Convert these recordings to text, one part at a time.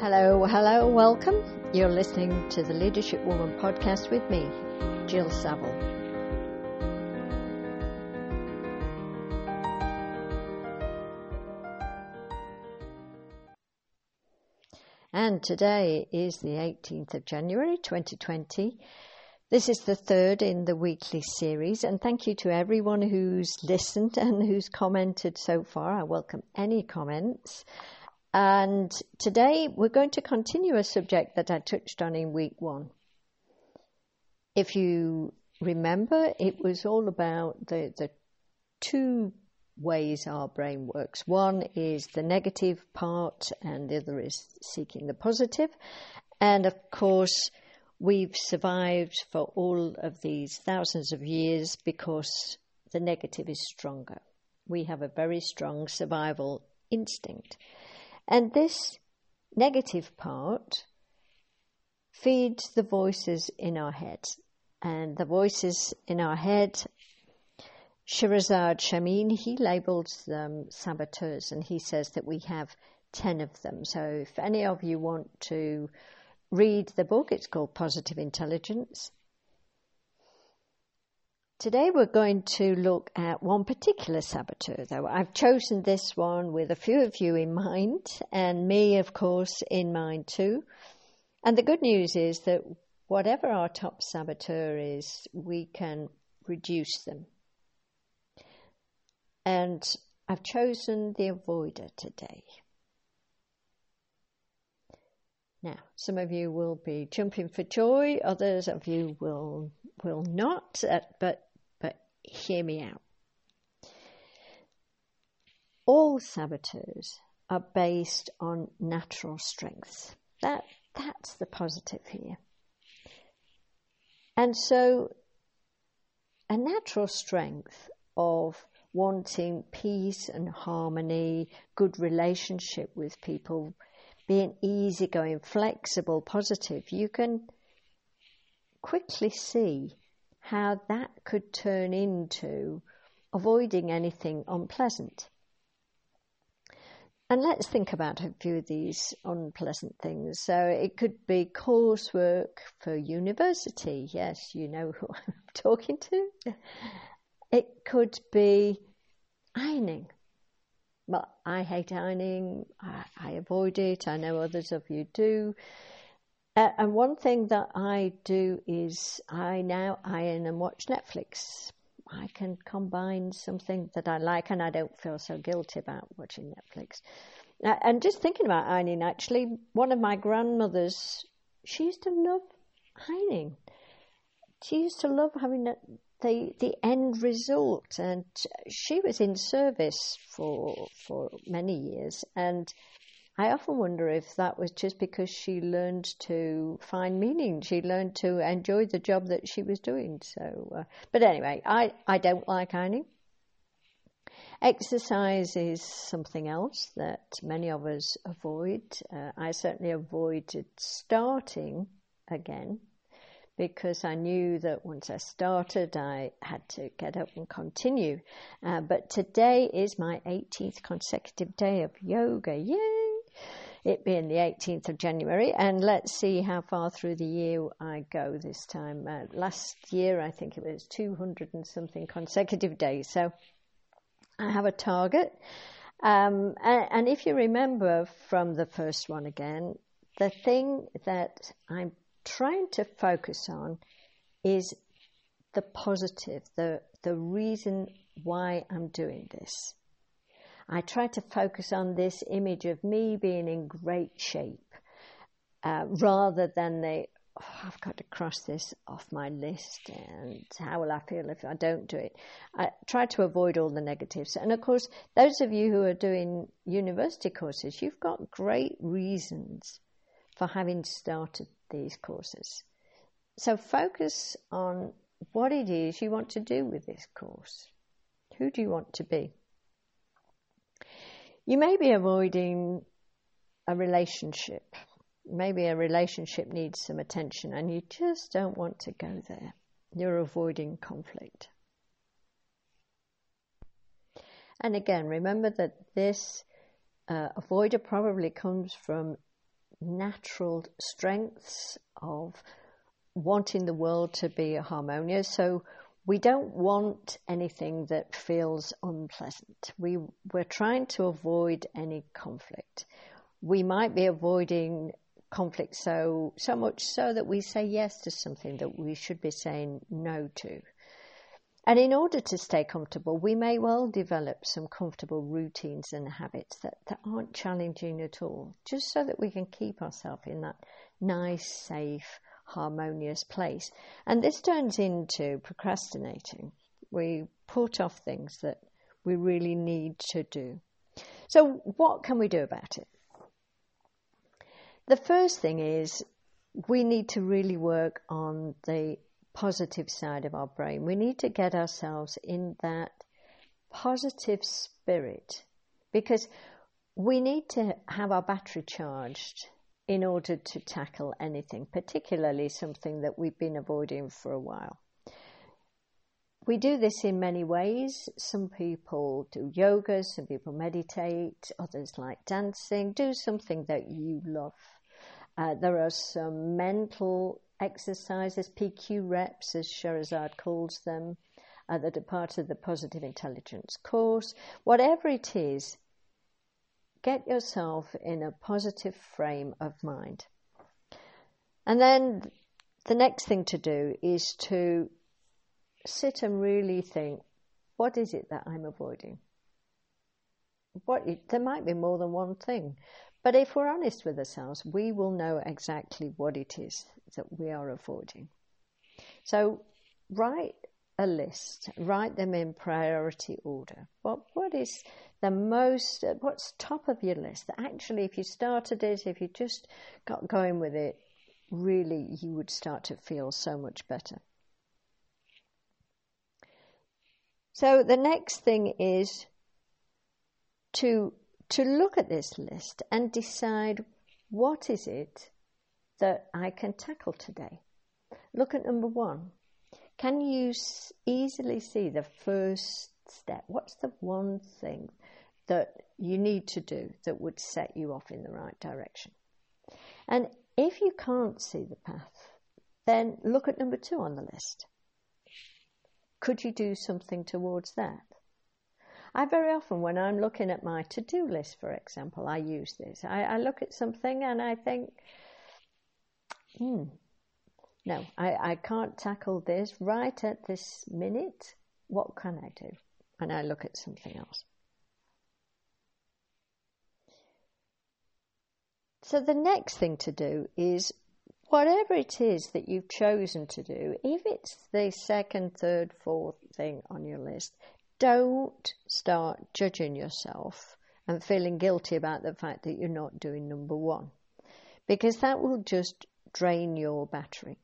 Hello, welcome. You're listening to the Leadership Woman podcast with me, Jill Saville. And today is the 18th of January 2020. This is the third in the weekly series, and thank you to everyone who's listened and who's commented so far. I welcome any comments. And today we're going to continue a subject that I touched on in week one. If you remember, it was all about the two ways our brain works. One is the negative part and the other is seeking the positive. And of course, we've survived for all of these thousands of years because the negative is stronger. We have a very strong survival instinct. And this negative part feeds the voices in our head. And the voices in our head, Shirzad Chamine, he labels them saboteurs, and he says that we have 10 of them. So if any of you want to read the book, it's called Positive Intelligence. Today we're going to look at one particular saboteur, though. I've chosen this one with a few of you in mind, and me, of course, in mind too. And the good news is that whatever our top saboteur is, we can reduce them. And I've chosen the avoider today. Now, some of you will be jumping for joy, others of you will not, but hear me out. All saboteurs are based on natural strengths. That's the positive here. And so a natural strength of wanting peace and harmony, good relationship with people, being easygoing, flexible, positive, you can quickly see how that could turn into avoiding anything unpleasant. And let's think about a few of these unpleasant things. So it could be coursework for university. Yes, you know who I'm talking to. It could be ironing. Well, I hate ironing. I avoid it. I know others of you do. And one thing that I do is I now iron and watch Netflix. I can combine something that I like and I don't feel so guilty about watching Netflix. And just thinking about ironing, actually, one of my grandmothers, she used to love ironing. She used to love having the end result. And she was in service for many years, and I often wonder if that was just because she learned to find meaning. She learned to enjoy the job that she was doing. So, but anyway, I don't like ironing. Exercise is something else that many of us avoid. I certainly avoided starting again because I knew that once I started, I had to get up and continue. But today is my 18th consecutive day of yoga. Yay! It being the 18th of January, and let's see how far through the year I go this time. Last year, I think it was 200 and something consecutive days, so I have a target. And if you remember from the first one again, the thing that I'm trying to focus on is the positive, the reason why I'm doing this. I try to focus on this image of me being in great shape rather than I've got to cross this off my list and how will I feel if I don't do it. I try to avoid all the negatives. And of course, those of you who are doing university courses, you've got great reasons for having started these courses. So focus on what it is you want to do with this course. Who do you want to be? You may be avoiding a relationship. Maybe a relationship needs some attention and you just don't want to go there. You're avoiding conflict. And again, remember that this avoider probably comes from natural strengths of wanting the world to be harmonious. So we don't want anything that feels unpleasant. We're trying to avoid any conflict. We might be avoiding conflict so much so that we say yes to something that we should be saying no to. And in order to stay comfortable, we may well develop some comfortable routines and habits that aren't challenging at all, just so that we can keep ourselves in that nice, safe, harmonious place. And this turns into procrastinating. We put off things that we really need to do. So what can we do about it? The first thing is we need to really work on the positive side of our brain. We need to get ourselves in that positive spirit, because we need to have our battery charged in order to tackle anything, particularly something that we've been avoiding for a while. We do this in many ways. Some people do yoga, some people meditate, others like dancing. Do something that you love. There are some mental exercises, PQ reps, as Shirzad calls them, that are part of the Positive Intelligence course. Whatever it is, get yourself in a positive frame of mind. And then the next thing to do is to sit and really think, what is it that I'm avoiding? There might be more than one thing. But if we're honest with ourselves, we will know exactly what it is that we are avoiding. So write a list, write them in priority order. What is the most, what's top of your list that actually, if you started it, if you just got going with it, really you would start to feel so much better. So the next thing is to look at this list and decide, what is it that I can tackle today? Look at number 1. Can you easily see the first step? What's the one thing that you need to do that would set you off in the right direction? And if you can't see the path, then look at number 2 on the list. Could you do something towards that? I very often, when I'm looking at my to-do list, for example, I use this. I look at something and I think, no, I can't tackle this right at this minute. What can I do? And I look at something else. So the next thing to do is, whatever it is that you've chosen to do, if it's the second, third, fourth thing on your list, don't start judging yourself and feeling guilty about the fact that you're not doing number 1, because that will just drain your battery.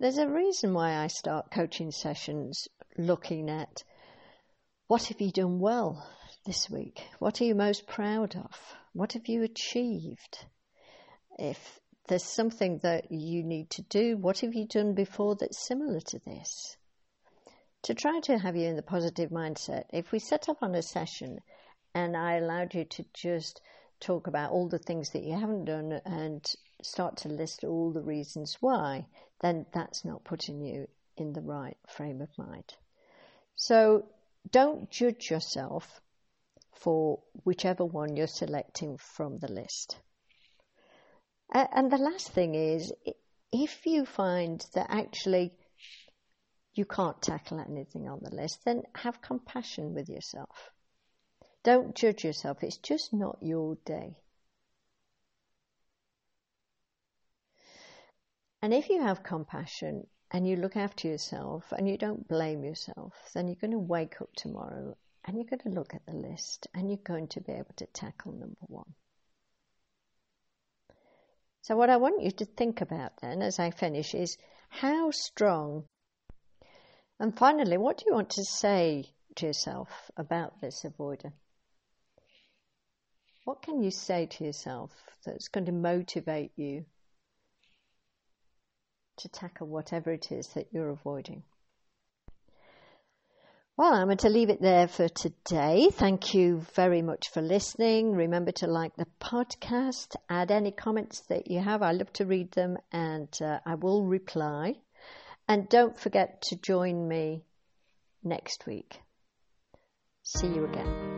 There's a reason why I start coaching sessions looking at, what have you done well this week? What are you most proud of? What have you achieved? If there's something that you need to do, what have you done before that's similar to this? To try to have you in the positive mindset, if we set up on a session and I allowed you to just talk about all the things that you haven't done and start to list all the reasons why, then that's not putting you in the right frame of mind. So don't judge yourself for whichever one you're selecting from the list. And the last thing is, if you find that actually you can't tackle anything on the list, then have compassion with yourself. Don't judge yourself. It's just not your day. And if you have compassion and you look after yourself and you don't blame yourself, then you're going to wake up tomorrow and you're going to look at the list and you're going to be able to tackle number 1. So what I want you to think about then as I finish is, how strong? And finally, what do you want to say to yourself about this avoider? What can you say to yourself that's going to motivate you to tackle whatever it is that you're avoiding? Well, I'm going to leave it there for today. Thank you very much for listening. Remember to like the podcast, add any comments that you have. I love to read them, and I will reply. And don't forget to join me next week. See you again.